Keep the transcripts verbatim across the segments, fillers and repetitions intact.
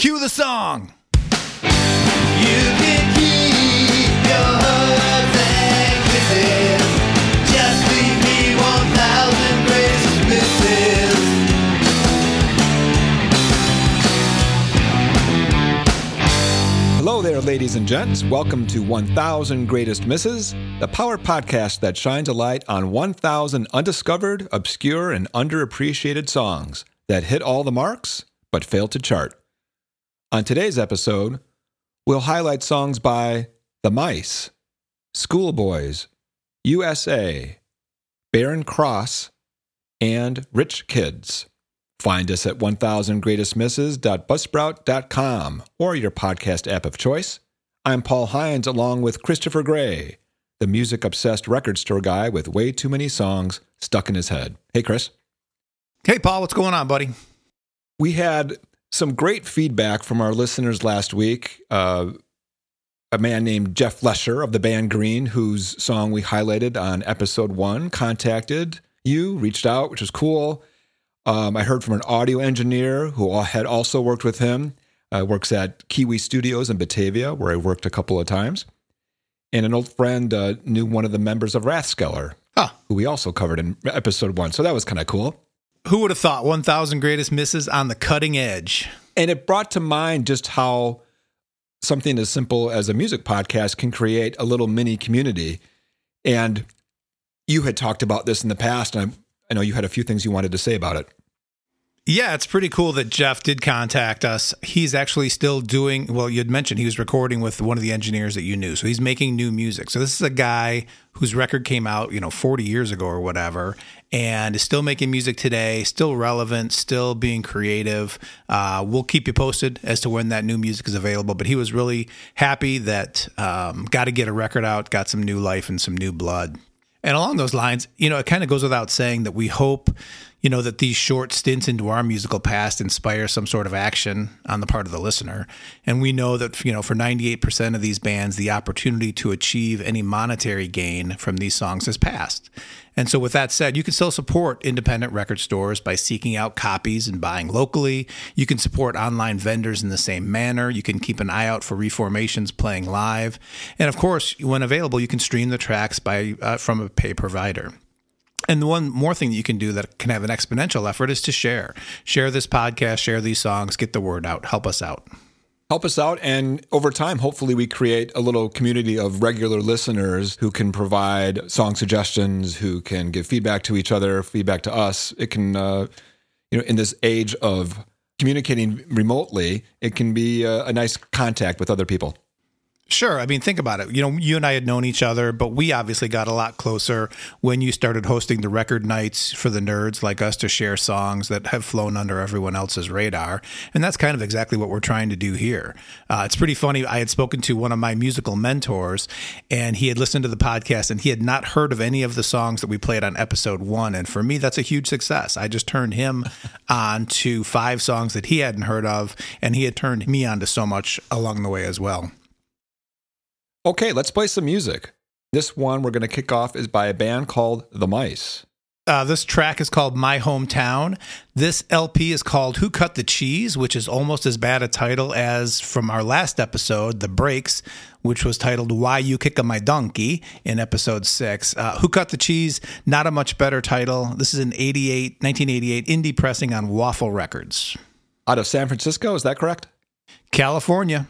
Cue the song. You can keep your hugs and kisses. Just leave me one thousand gracious misses. Hello there, ladies and gents. Welcome to one thousand Greatest Misses, the power podcast that shines a light on one thousand undiscovered, obscure, and underappreciated songs that hit all the marks but fail to chart. On today's episode, we'll highlight songs by The Mice, Schoolboys, U S A, Barren Cross, and Rich Kids. Find us at one thousand greatest misses dot buzzsprout dot com or your podcast app of choice. I'm Paul Hines along with Christopher Gray, the music-obsessed record store guy with way too many songs stuck in his head. Hey, Chris. Hey, Paul. What's going on, buddy? We had some great feedback from our listeners last week. Uh, a man named Jeff Flesher of the band Green, whose song we highlighted on episode one, contacted you, reached out, which was cool. Um, I heard from an audio engineer who had also worked with him, uh, works at Kiwi Studios in Batavia, where I worked a couple of times. And an old friend uh, knew one of the members of Wrathskeller, huh. who we also covered in episode one. So that was kind of cool. Who would have thought one thousand Greatest Misses on the cutting edge? And it brought to mind just how something as simple as a music podcast can create a little mini community. And you had talked about this in the past, and I, I know you had a few things you wanted to say about it. Yeah, it's pretty cool that Jeff did contact us. He's actually still doing, well, you'd mentioned he was recording with one of the engineers that you knew. So he's making new music. So this is a guy whose record came out, you know, forty years ago or whatever, and is still making music today, still relevant, still being creative. Uh, we'll keep you posted as to when that new music is available. But he was really happy that um, got to get a record out, got some new life and some new blood. And along those lines, you know, it kind of goes without saying that we hope, you know, that these short stints into our musical past inspire some sort of action on the part of the listener. And we know that, you know, for ninety-eight percent of these bands, the opportunity to achieve any monetary gain from these songs has passed. And so with that said, you can still support independent record stores by seeking out copies and buying locally. You can support online vendors in the same manner. You can keep an eye out for reformations playing live. And of course, when available, you can stream the tracks by uh, from a pay provider. And the one more thing that you can do that can have an exponential effort is to share. Share this podcast, share these songs, get the word out, help us out. Help us out, and over time, hopefully we create a little community of regular listeners who can provide song suggestions, who can give feedback to each other, feedback to us. It can, uh, you know, in this age of communicating remotely, it can be a, a nice contact with other people. Sure. I mean, think about it. You know, you and I had known each other, but we obviously got a lot closer when you started hosting the record nights for the nerds like us to share songs that have flown under everyone else's radar. And that's kind of exactly what we're trying to do here. Uh, it's pretty funny. I had spoken to one of my musical mentors, and he had listened to the podcast, and he had not heard of any of the songs that we played on episode one. And for me, that's a huge success. I just turned him on to five songs that he hadn't heard of, and he had turned me on to so much along the way as well. Okay, let's play some music. This one we're going to kick off is by a band called The Mice. Uh, this track is called My Hometown. This L P is called Who Cut the Cheese, which is almost as bad a title as from our last episode, The Breaks, which was titled Why You Kickin' My Donkey in episode six. Uh, Who Cut the Cheese, not a much better title. This is an eighty-eight, nineteen eighty-eight indie pressing on Waffle Records. Out of San Francisco, is that correct? California.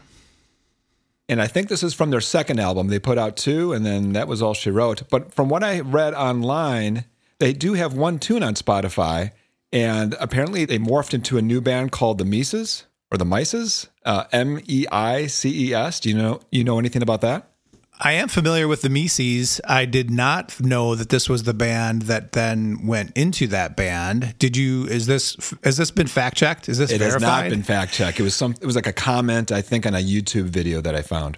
And I think this is from their second album. They put out two, and then That Was All She Wrote. But from what I read online, they do have one tune on Spotify, and apparently they morphed into a new band called the Mises, or the Mices, uh, M E I C E S. Do you know you know anything about that? I am familiar with the Mises. I did not know that this was the band that then went into that band. Did you? Is this? Has this been fact checked? Is this? It verified? Has not been fact checked. It was some. It was like a comment, I think, on a YouTube video that I found.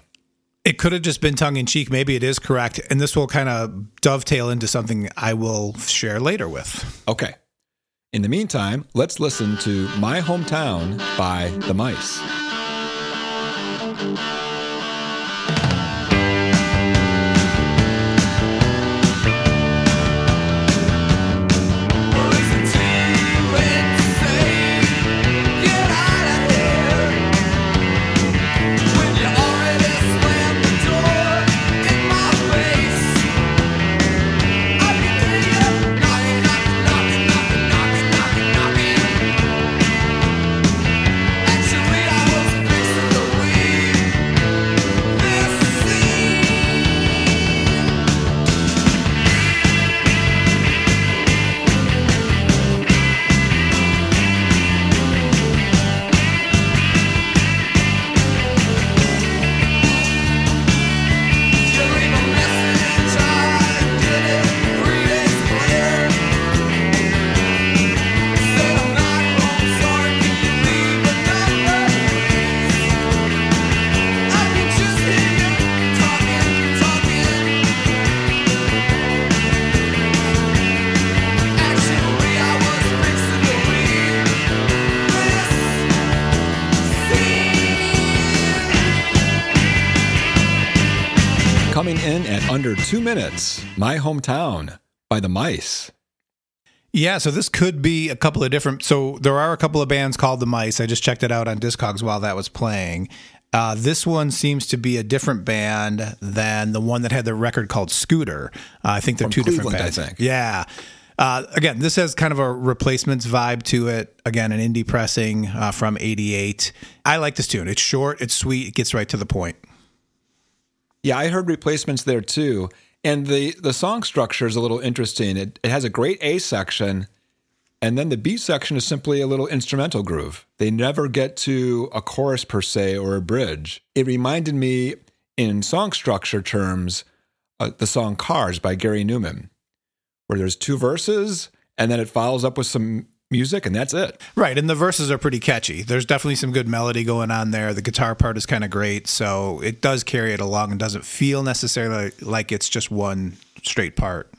It could have just been tongue in cheek. Maybe it is correct, and this will kind of dovetail into something I will share later with. Okay. In the meantime, let's listen to My Hometown by The Mice. Coming in at under two minutes, My Hometown by The Mice. Yeah, so this could be a couple of different... So there are a couple of bands called The Mice. I just checked it out on Discogs while that was playing. Uh, this one seems to be a different band than the one that had the record called Scooter. Uh, I think they're From two Cleveland, different bands. I think. Yeah. Uh, again, this has kind of a Replacements vibe to it. Again, an indie pressing uh, from eighty-eight. I like this tune. It's short, it's sweet, it gets right to the point. Yeah, I heard Replacements there too. And the, the song structure is a little interesting. It, it has a great A section, and then the B section is simply a little instrumental groove. They never get to a chorus per se or a bridge. It reminded me, in song structure terms, uh, the song Cars by Gary Newman, where there's two verses, and then it follows up with some music, and that's it. Right, and the verses are pretty catchy. There's definitely some good melody going on there. The guitar part is kind of great, so it does carry it along and doesn't feel necessarily like it's just one straight part.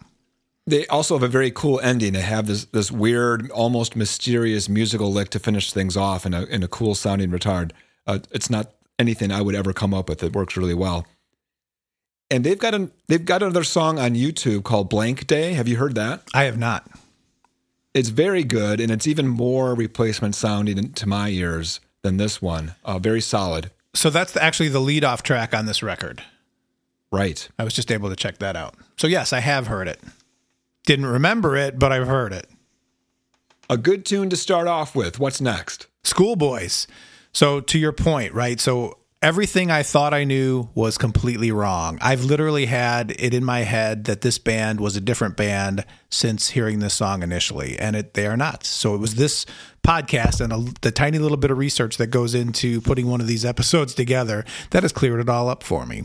They also have a very cool ending. They have this this weird, almost mysterious musical lick to finish things off in a in a cool sounding retard. Uh, it's not anything I would ever come up with. It works really well. And they've got an they've got another song on YouTube called Blank Day. Have you heard that? I have not. It's very good, and it's even more Replacement sounding to my ears than this one. Uh, very solid. So that's the, actually the lead-off track on this record. Right. I was just able to check that out. So yes, I have heard it. Didn't remember it, but I've heard it. A good tune to start off with. What's next? Schoolboys. So to your point, right? So everything I thought I knew was completely wrong. I've literally had it in my head that this band was a different band since hearing this song initially, and it, they are not. So it was this podcast and a, the tiny little bit of research that goes into putting one of these episodes together that has cleared it all up for me.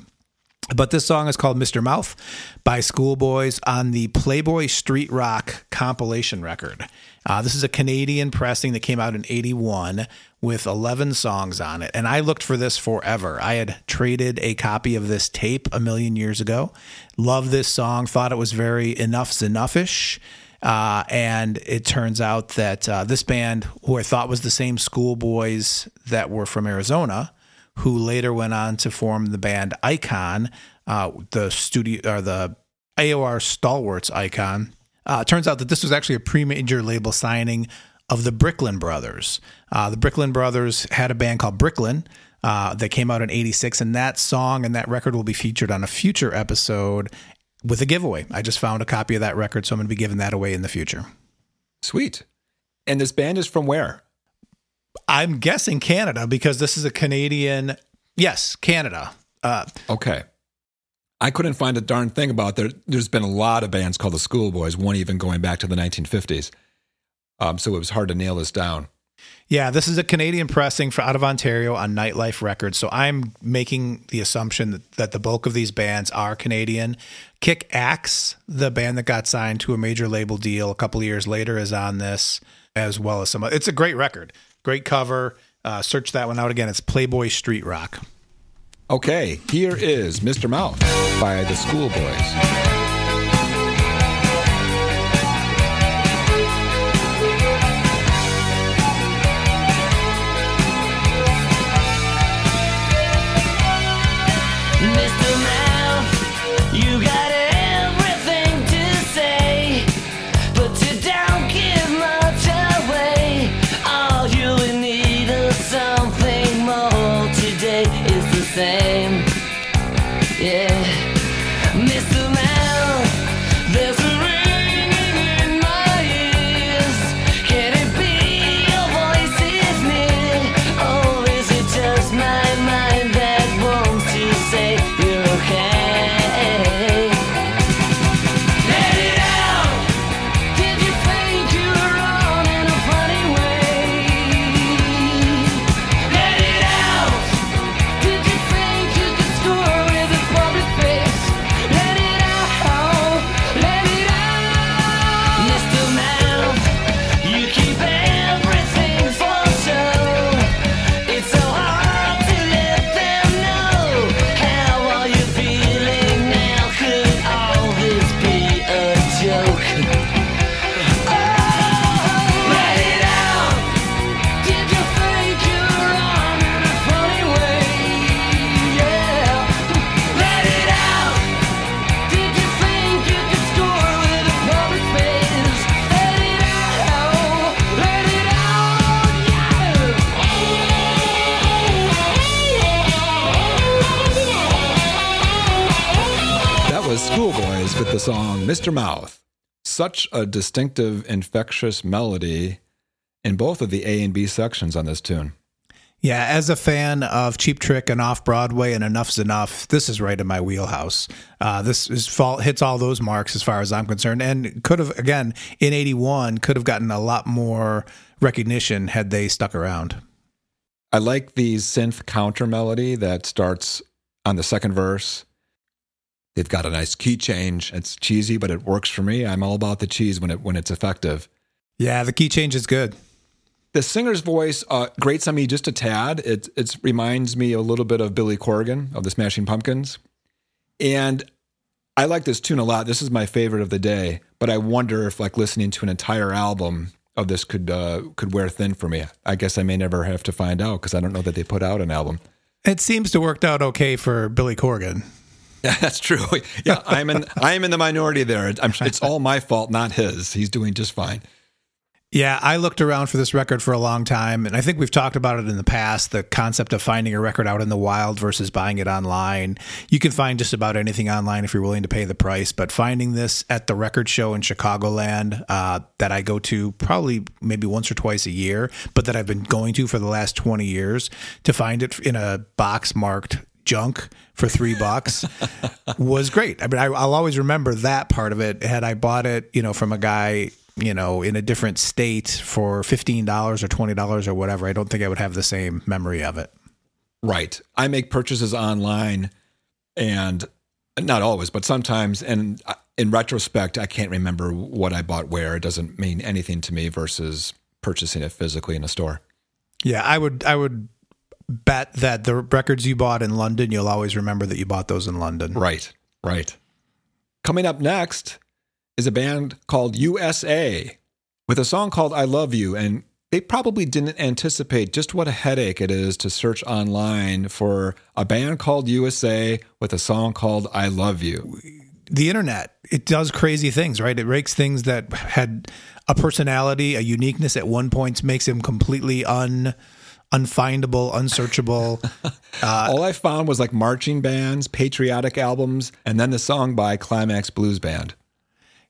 But this song is called Mister Mouth by Schoolboys on the Playboy Street Rock compilation record. Uh, this is a Canadian pressing that came out in eighty-one with eleven songs on it. And I looked for this forever. I had traded a copy of this tape a million years ago. Loved this song. Thought it was very enough's enough-ish. Uh, and it turns out that uh, this band, who I thought was the same Schoolboys that were from Arizona, who later went on to form the band Icon, uh, the studio or the A O R stalwarts Icon. Uh, turns out that this was actually a pre-major label signing of the Bricklin Brothers. Uh, the Bricklin Brothers had a band called Bricklin uh, that came out in eighty-six, and that song and that record will be featured on a future episode with a giveaway. I just found a copy of that record, so I'm going to be giving that away in the future. Sweet. And this band is from where? I'm guessing Canada, because this is a Canadian. Yes, Canada. Uh, okay. I couldn't find a darn thing about there. There's been a lot of bands called the Schoolboys, one even going back to the nineteen fifties. Um, so it was hard to nail this down. Yeah, this is a Canadian pressing for out of Ontario on Nightlife Records. So I'm making the assumption that, that the bulk of these bands are Canadian. Kick Axe, the band that got signed to a major label deal a couple of years later, is on this, as well as some other. It's a great record. Great cover. Uh, search that one out again. It's Playboy Street Rock. Okay, here is Mister Mouth by the Schoolboys. Same, yeah, Mister Man. Schoolboys with the song Mister Mouth. Such a distinctive, infectious melody in both of the A and B sections on this tune. Yeah, as a fan of Cheap Trick and Off-Broadway and Enough's Enough, this is right in my wheelhouse. Uh, this is fall, hits all those marks as far as I'm concerned, and could have, again, in eighty-one, could have gotten a lot more recognition had they stuck around. I like the synth counter melody that starts on the second verse. They've got a nice key change. It's cheesy, but it works for me. I'm all about the cheese when it when it's effective. Yeah, the key change is good. The singer's voice uh, grates on me just a tad. It it reminds me a little bit of Billy Corgan of the Smashing Pumpkins. And I like this tune a lot. This is my favorite of the day. But I wonder if like listening to an entire album of this could uh, could wear thin for me. I guess I may never have to find out because I don't know that they put out an album. It seems to worked out okay for Billy Corgan. Yeah, that's true. Yeah, I'm in I'm in the minority there. I'm, it's all my fault, not his. He's doing just fine. Yeah, I looked around for this record for a long time, and I think we've talked about it in the past, the concept of finding a record out in the wild versus buying it online. You can find just about anything online if you're willing to pay the price, but finding this at the record show in Chicagoland uh, that I go to probably maybe once or twice a year, but that I've been going to for the last twenty years, to find it in a box marked junk for three bucks was great. I mean, I, I'll always remember that part of it. Had I bought it, you know, from a guy... you know, in a different state for fifteen dollars or twenty dollars or whatever, I don't think I would have the same memory of it. Right. I make purchases online and not always, but sometimes. And in retrospect, I can't remember what I bought where. It doesn't mean anything to me versus purchasing it physically in a store. Yeah, I would, I would bet that the records you bought in London, you'll always remember that you bought those in London. Right, right. Coming up next is a band called U S A with a song called I Love You, and they probably didn't anticipate just what a headache it is to search online for a band called U S A with a song called I Love You. The internet, it does crazy things, right? It rakes things that had a personality, a uniqueness at one point, makes them completely un... unfindable, unsearchable. Uh, All I found was like marching bands, patriotic albums, and then the song by Climax Blues Band.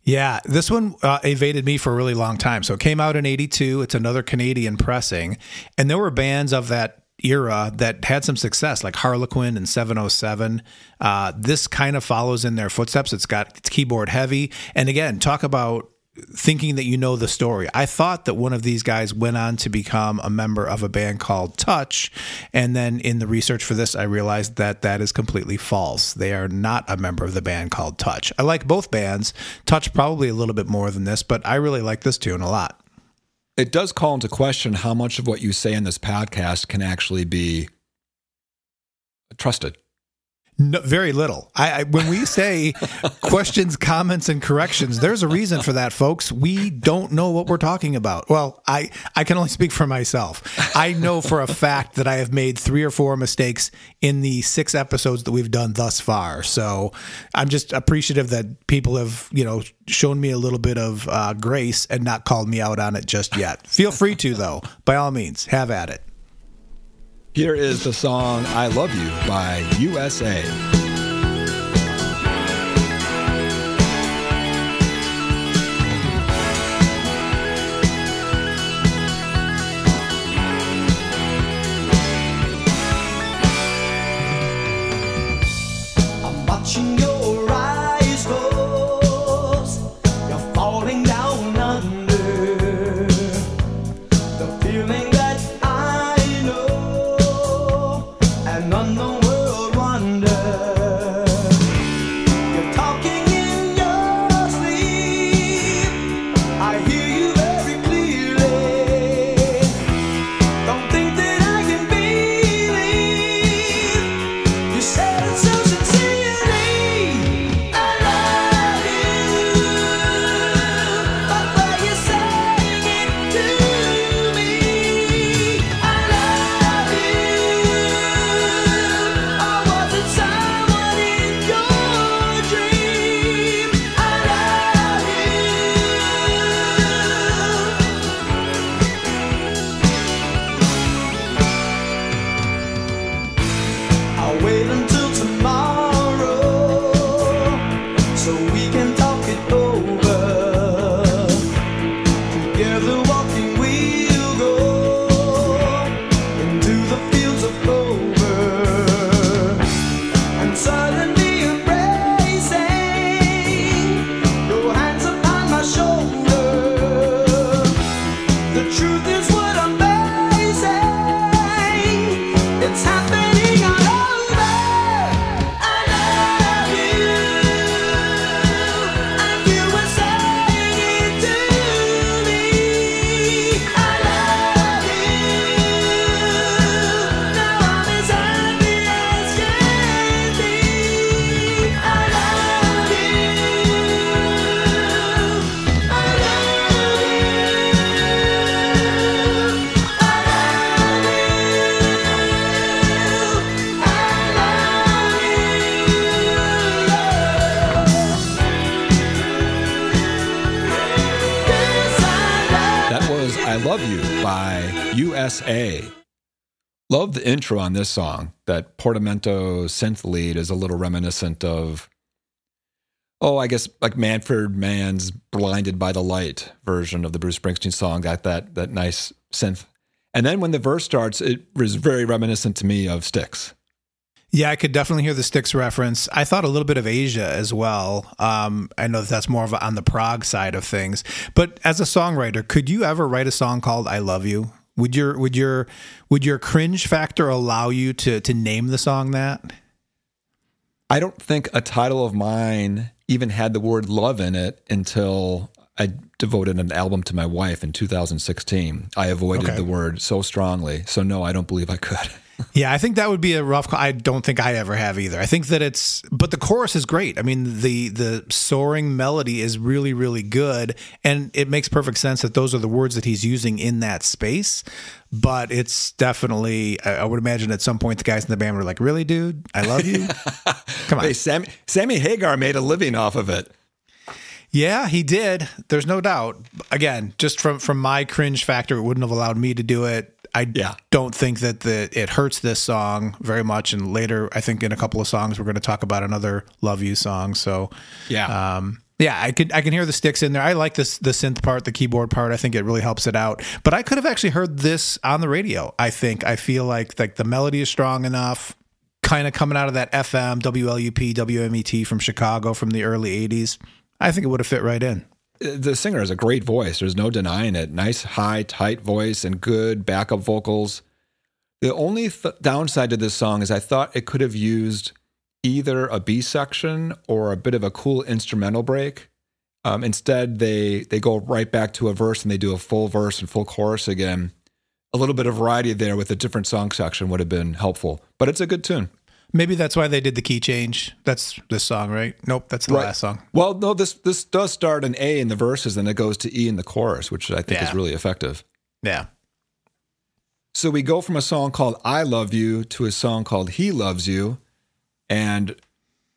Yeah, this one uh, evaded me for a really long time. So it came out in eighty-two. It's another Canadian pressing. And there were bands of that era that had some success, like Harlequin and seven oh seven. Uh, this kind of follows in their footsteps. It's got it's keyboard heavy. And again, talk about thinking that you know the story. I thought that one of these guys went on to become a member of a band called Touch. And then in the research for this, I realized that that is completely false. They are not a member of the band called Touch. I like both bands. Touch probably a little bit more than this, but I really like this tune a lot. It does call into question how much of what you say in this podcast can actually be trusted. No, very little. I, I when we say questions, comments, and corrections, there's a reason for that, folks. We don't know what we're talking about. Well, I, I can only speak for myself. I know for a fact that I have made three or four mistakes in the six episodes that we've done thus far. So I'm just appreciative that people have, you know, shown me a little bit of uh, grace and not called me out on it just yet. Feel free to, though. By all means, have at it. Here is the song I Love You by U S A. None the world wonder. Love You by U S A. Love the intro on this song. That portamento synth lead is a little reminiscent of, oh, I guess like Manfred Mann's Blinded by the Light version of the Bruce Springsteen song, got that, that nice synth. And then when the verse starts, it was very reminiscent to me of Styx. Yeah, I could definitely hear the Styx reference. I thought a little bit of Asia as well. Um, I know that that's more of a, on the prog side of things. But as a songwriter, could you ever write a song called "I Love You"? Would your would your would your cringe factor allow you to to name the song that? I don't think a title of mine even had the word "love" in it until I devoted an album to my wife in two thousand sixteen. I avoided okay. the word so strongly, so no, I don't believe I could. Yeah, I think that would be a rough call. I don't think I ever have either. I think that it's, but the chorus is great. I mean, the the soaring melody is really, really good, and it makes perfect sense that those are the words that he's using in that space. But it's definitely, I would imagine at some point the guys in the band were like, "Really, dude? I love you? Come on." Hey, Sammy, Sammy Hagar made a living off of it. Yeah, he did. There's no doubt. Again, just from, from my cringe factor, it wouldn't have allowed me to do it. I yeah. don't think that the, it hurts this song very much. And later, I think in a couple of songs, we're going to talk about another Love You song. So yeah, um, yeah, I could I can hear the Styx in there. I like this the synth part, the keyboard part. I think it really helps it out. But I could have actually heard this on the radio. I think I feel like like the melody is strong enough. Kind of coming out of that F M, W L U P, W M E T from Chicago from the early eighties. I think it would have fit right in. The singer has a great voice. There's no denying it. Nice, high, tight voice and good backup vocals. The only th- downside to this song is I thought it could have used either a B section or a bit of a cool instrumental break. Um, instead, they, they go right back to a verse and they do a full verse and full chorus again. A little bit of variety there with a different song section would have been helpful, but it's a good tune. Maybe that's why they did the key change. That's this song, right? Nope, that's the right. last song. Well, no, this this does start an A in the verses, and it goes to E in the chorus, which I think yeah. is really effective. Yeah. So we go from a song called "I Love You" to a song called "He Loves You," and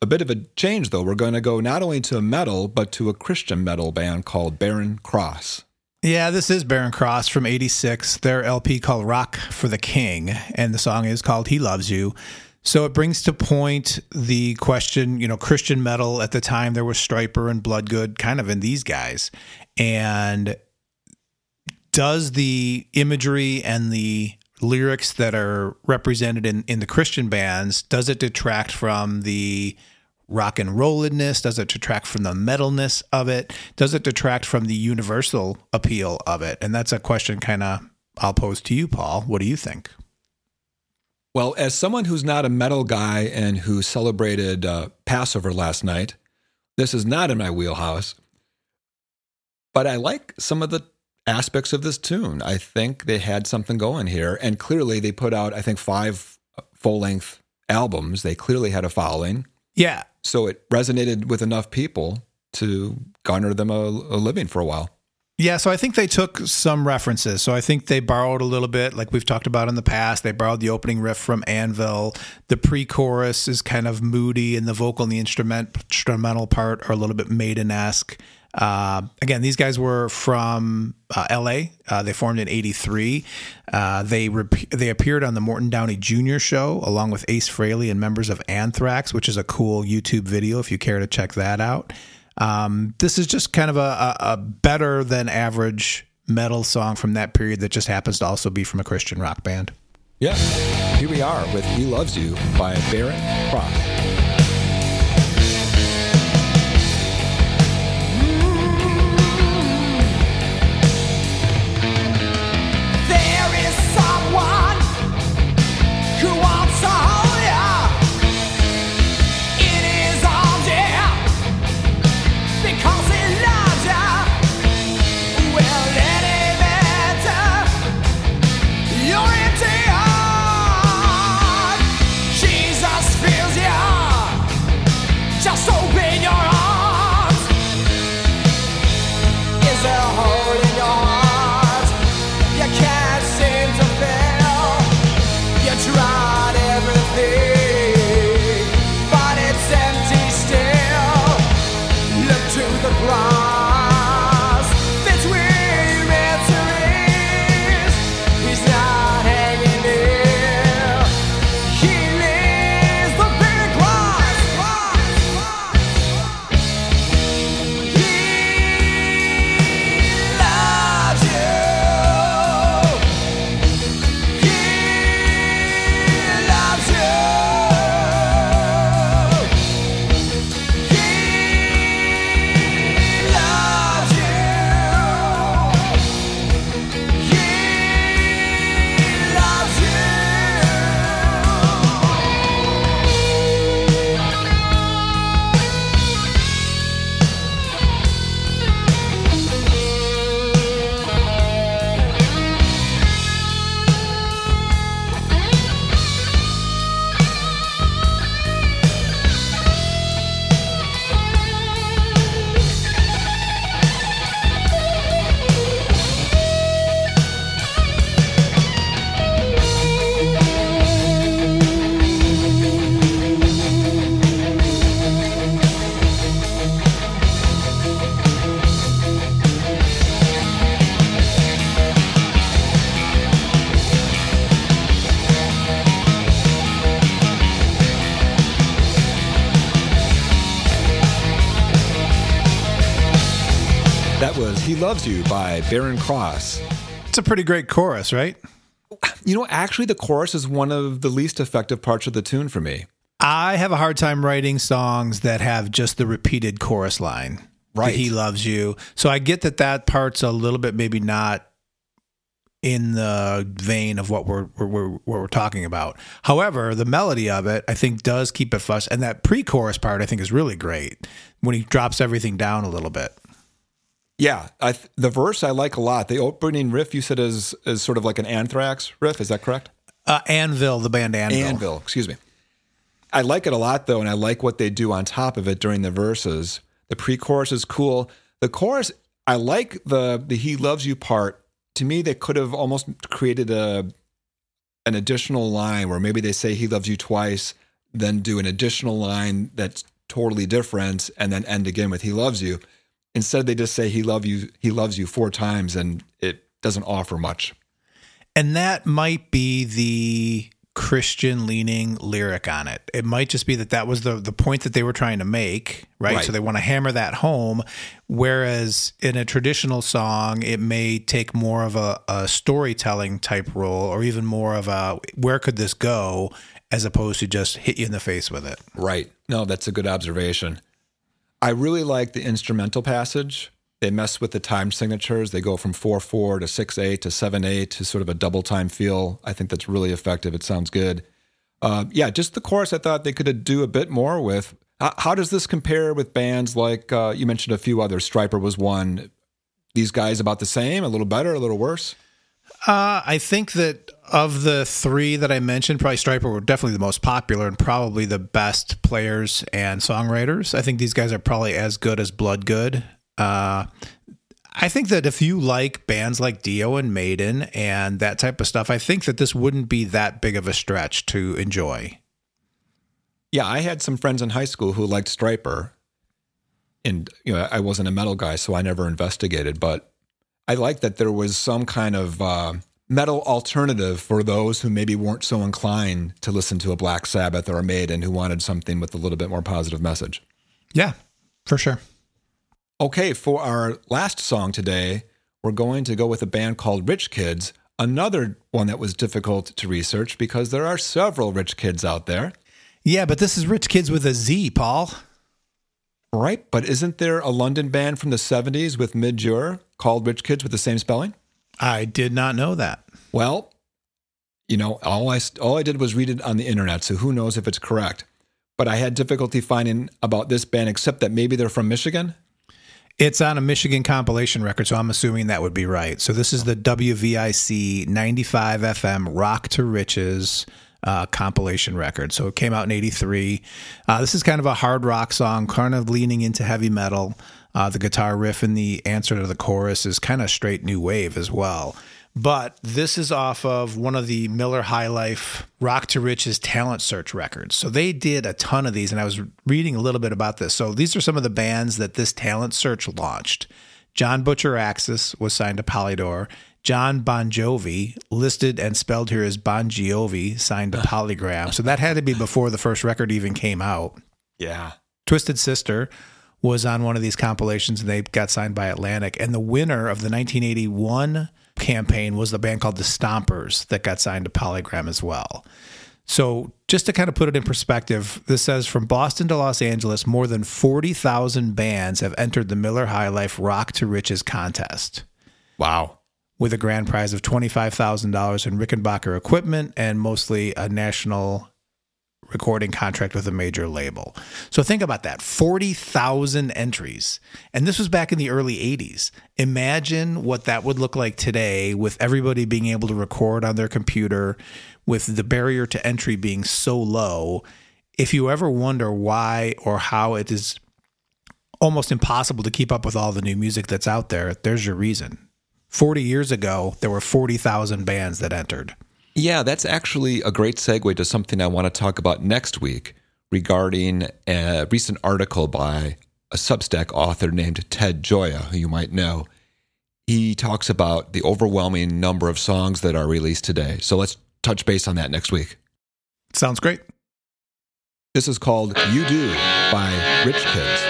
a bit of a change, though. We're going to go not only to a metal, but to a Christian metal band called Barren Cross. Yeah, this is Barren Cross from eighty-six, their L P called "Rock for the King," and the song is called "He Loves You." So it brings to point the question, you know, Christian metal at the time, there was Stryper and Bloodgood kind of in these guys. And does the imagery and the lyrics that are represented in, in the Christian bands, does it detract from the rock and rolledness? Does it detract from the metalness of it? Does it detract from the universal appeal of it? And that's a question kind of I'll pose to you, Paul. What do you think? Well, as someone who's not a metal guy and who celebrated uh, Passover last night, this is not in my wheelhouse. But I like some of the aspects of this tune. I think they had something going here. And clearly they put out, I think, five full-length albums. They clearly had a following. Yeah. So it resonated with enough people to garner them a, a living for a while. Yeah, so I think they took some references. So I think they borrowed a little bit, like we've talked about in the past. They borrowed the opening riff from Anvil. The pre-chorus is kind of moody, and the vocal and the instrument, instrumental part are a little bit Maiden-esque. Uh, again, these guys were from uh, L A. Uh, they formed in eighty-three. Uh, they rep- they appeared on the Morton Downey Junior show along with Ace Frehley and members of Anthrax, which is a cool YouTube video if you care to check that out. Um, this is just kind of a, a, a better than average metal song from that period that just happens to also be from a Christian rock band. Yeah, here we are with "He Loves You" by Barren Cross. Yeah. That was He Loves You by Barren Cross. It's a pretty great chorus, right? You know, actually, the chorus is one of the least effective parts of the tune for me. I have a hard time writing songs that have just the repeated chorus line. Right. He loves you. So I get that that part's a little bit maybe not in the vein of what we're, we're, what we're talking about. However, the melody of it, I think, does keep it fresh. And that pre-chorus part, I think, is really great when he drops everything down a little bit. Yeah, I th- the verse I like a lot. The opening riff you said is, is sort of like an Anthrax riff. Is that correct? Uh, Anvil, the band Anvil. Anvil, excuse me. I like it a lot, though, and I like what they do on top of it during the verses. The pre-chorus is cool. The chorus, I like the the He Loves You part. To me, they could have almost created a an additional line where maybe they say He Loves You twice, then do an additional line that's totally different, and then end again with He Loves You. Instead, they just say he love you. He loves you four times, and it doesn't offer much. And that might be the Christian leaning lyric on it. It might just be that that was the the point that they were trying to make, right? right? So they want to hammer that home. Whereas in a traditional song, it may take more of a, a storytelling type role, or even more of a where could this go, as opposed to just hit you in the face with it. Right. No, that's a good observation. I really like the instrumental passage. They mess with the time signatures. They go from four four to six eight to seven eight to sort of a double time feel. I think that's really effective. It sounds good. Uh, yeah, just the chorus I thought they could do a bit more with. How, how does this compare with bands like, uh, you mentioned a few others, Stryper was one. These guys about the same, a little better, a little worse? Uh, I think that of the three that I mentioned, probably Stryper were definitely the most popular and probably the best players and songwriters. I think these guys are probably as good as Bloodgood. Uh, I think that if you like bands like Dio and Maiden and that type of stuff, I think that this wouldn't be that big of a stretch to enjoy. Yeah, I had some friends in high school who liked Stryper. And, you know, I wasn't a metal guy, so I never investigated, but I like that there was some kind of uh, metal alternative for those who maybe weren't so inclined to listen to a Black Sabbath or a Maiden, who wanted something with a little bit more positive message. Yeah, for sure. Okay, for our last song today, we're going to go with a band called Rich Kids, another one that was difficult to research because there are several Rich Kids out there. Yeah, but this is Rich Kids with a Z, Paul. Right, but isn't there a London band from the seventies with Midure called Rich Kids with the same spelling? I did not know that. Well, you know, all I all I did was read it on the internet, so who knows if it's correct. But I had difficulty finding about this band, except that maybe they're from Michigan. It's on a Michigan compilation record, so I'm assuming that would be right. So this is the W V I C ninety-five F M Rock to Riches Uh, compilation record. So it came out in eighty-three. Uh, this is kind of a hard rock song, kind of leaning into heavy metal. Uh, the guitar riff and the answer to the chorus is kind of straight new wave as well. But this is off of one of the Miller High Life Rock to Riches Talent Search records. So they did a ton of these, and I was reading a little bit about this. So these are some of the bands that this Talent Search launched. John Butcher Axis was signed to Polydor. John Bon Jovi, listed and spelled here as Bon Jovi, signed to Polygram. So that had to be before the first record even came out. Yeah. Twisted Sister was on one of these compilations, and they got signed by Atlantic. And the winner of the nineteen eighty-one campaign was the band called The Stompers that got signed to Polygram as well. So just to kind of put it in perspective, this says from Boston to Los Angeles, more than forty thousand bands have entered the Miller High Life Rock to Riches contest. Wow. With a grand prize of twenty-five thousand dollars in Rickenbacker equipment and mostly a national recording contract with a major label. So think about that, forty thousand entries. And this was back in the early eighties. Imagine what that would look like today with everybody being able to record on their computer, with the barrier to entry being so low. If you ever wonder why or how it is almost impossible to keep up with all the new music that's out there, there's your reason. forty years ago, there were forty thousand bands that entered. Yeah, that's actually a great segue to something I want to talk about next week regarding a recent article by a Substack author named Ted Gioia, who you might know. He talks about the overwhelming number of songs that are released today. So let's touch base on that next week. Sounds great. This is called You Do by Rich Kids.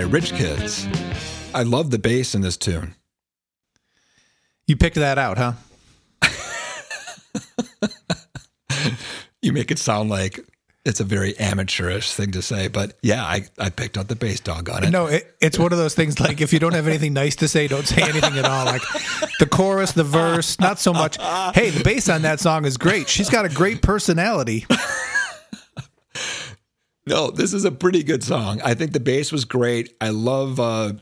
by Rich Kids. I love the bass in this tune. You picked that out, huh? You make it sound like it's a very amateurish thing to say, but yeah, I, I picked out the bass, doggone it. No, it, it's one of those things like if you don't have anything nice to say, don't say anything at all. Like the chorus, the verse, not so much. Hey, the bass on that song is great. She's got a great personality. No, this is a pretty good song. I think the bass was great. I love uh,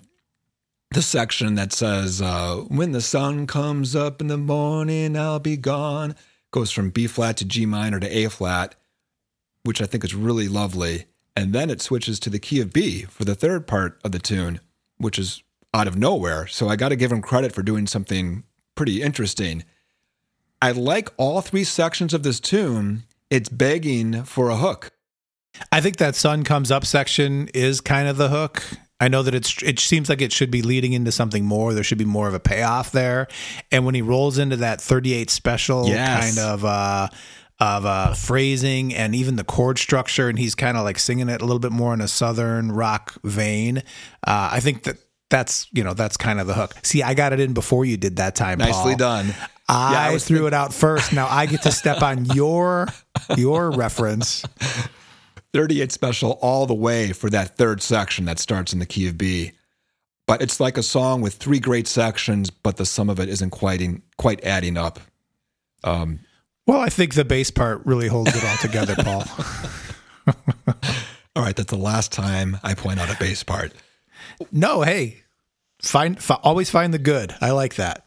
the section that says, uh, when the sun comes up in the morning, I'll be gone. Goes from B flat to G minor to A flat, which I think is really lovely. And then it switches to the key of B for the third part of the tune, which is out of nowhere. So I got to give him credit for doing something pretty interesting. I like all three sections of this tune. It's begging for a hook. I think that sun comes up section is kind of the hook. I know that it's, it seems like it should be leading into something more. There should be more of a payoff there. And when he rolls into that thirty-eight special yes. kind of uh, of uh, phrasing and even the chord structure, and he's kind of like singing it a little bit more in a Southern rock vein, uh, I think that that's, you know, that's kind of the hook. See, I got it in before you did that time, Nicely Paul. done. I, yeah, I was threw thinking- it out first. Now I get to step on your your reference. thirty-eight special all the way for that third section that starts in the key of B. But it's like a song with three great sections, but the sum of it isn't quite in, quite adding up. Um, well, I think the bass part really holds it all together, Paul. All right, that's the last time I point out a bass part. No, hey, find f- always find the good. I like that.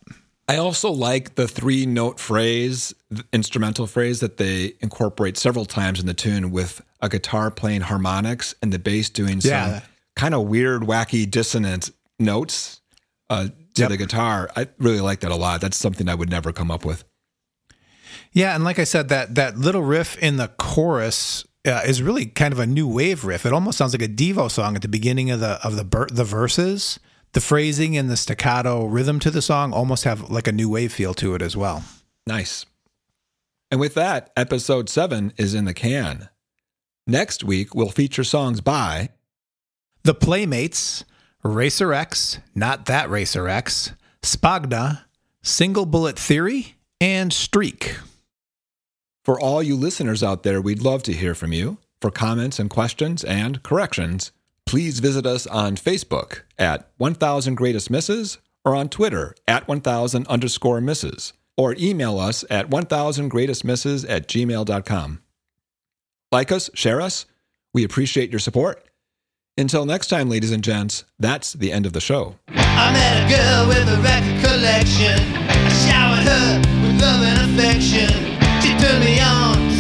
I also like the three-note phrase, the instrumental phrase that they incorporate several times in the tune with a guitar playing harmonics and the bass doing yeah. some kind of weird, wacky, dissonant notes uh, to yep. the guitar. I really like that a lot. That's something I would never come up with. Yeah, and like I said, that that little riff in the chorus uh, is really kind of a new wave riff. It almost sounds like a Devo song at the beginning of the of the ber- the verses. The phrasing and the staccato rhythm to the song almost have like a new wave feel to it as well. Nice. And with that, episode seven is in the can. Next week, we'll feature songs by The Playmates, Racer X, Not That Racer X, Spagna, Single Bullet Theory, and Streak. For all you listeners out there, we'd love to hear from you. For comments and questions and corrections, please visit us on Facebook at one thousand Greatest Misses or on Twitter at one thousand underscore Misses or email us at one thousand Greatest Misses at gmail dot com. Like us, share us. We appreciate your support. Until next time, ladies and gents, that's the end of the show. I met a girl with a record collection. I showered her with love and affection. She turned me on.